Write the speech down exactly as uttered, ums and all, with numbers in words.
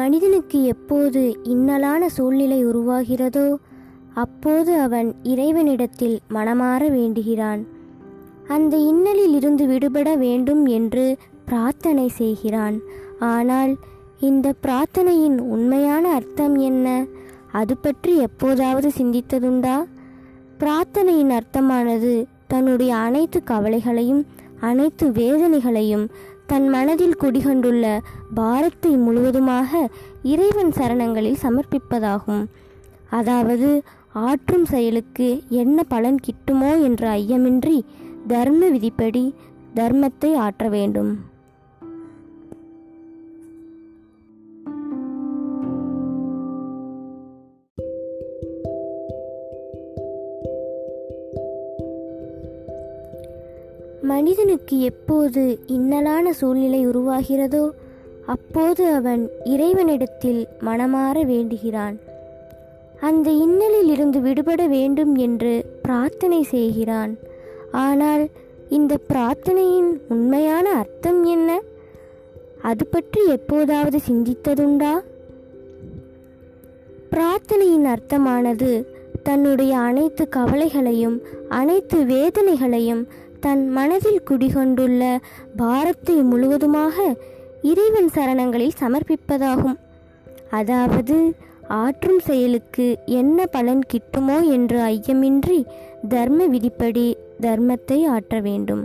மனிதனுக்கு எப்போது இன்னலான சூழ்நிலை உருவாகிறதோ அப்போது அவன் இறைவனிடத்தில் மனமாற வேண்டுகிறான். அந்த இன்னலில் இருந்து விடுபட வேண்டும் என்று பிரார்த்தனை செய்கிறான். ஆனால் இந்த பிரார்த்தனையின் உண்மையான அர்த்தம் என்ன? அது பற்றி எப்போதாவது சிந்தித்ததுண்டா? பிரார்த்தனையின் அர்த்தமானது தன்னுடைய அனைத்து கவலைகளையும் அனைத்து வேதனைகளையும் தன் மனதில் குடிகொண்டுள்ள பாரத்தை முழுவதுமாக இறைவன் சரணங்களில் சமர்ப்பிப்பதாகும். அதாவது ஆற்றும் செயலுக்கு என்ன பலன் கிட்டுமோ என்ற ஐயமின்றி தர்ம விதிப்படி தர்மத்தை ஆற்ற வேண்டும். மனிதனுக்கு எப்போது இன்னலான சூழ்நிலை உருவாகிறதோ அப்போது அவன் இறைவனிடத்தில் மனமாற வேண்டுகிறான். அந்த இன்னலில் இருந்து விடுபட வேண்டும் என்று பிரார்த்தனை செய்கிறான். ஆனால் இந்த பிரார்த்தனையின் உண்மையான அர்த்தம் என்ன? அது பற்றி எப்போதாவது சிந்தித்ததுண்டா? பிரார்த்தனையின் அர்த்தமானது தன்னுடைய அனைத்து கவலைகளையும் அனைத்து வேதனைகளையும் தன் மனதில் குடிகொண்டுள்ள பாரத்தை முழுவதுமாக இறைவன் சரணங்களில் சமர்ப்பிப்பதாகும். அதாவது ஆற்றும் செயலுக்கு என்ன பலன் கிட்டுமோ என்ற ஐயமின்றி தர்ம விதிப்படி தர்மத்தை ஆற்ற வேண்டும்.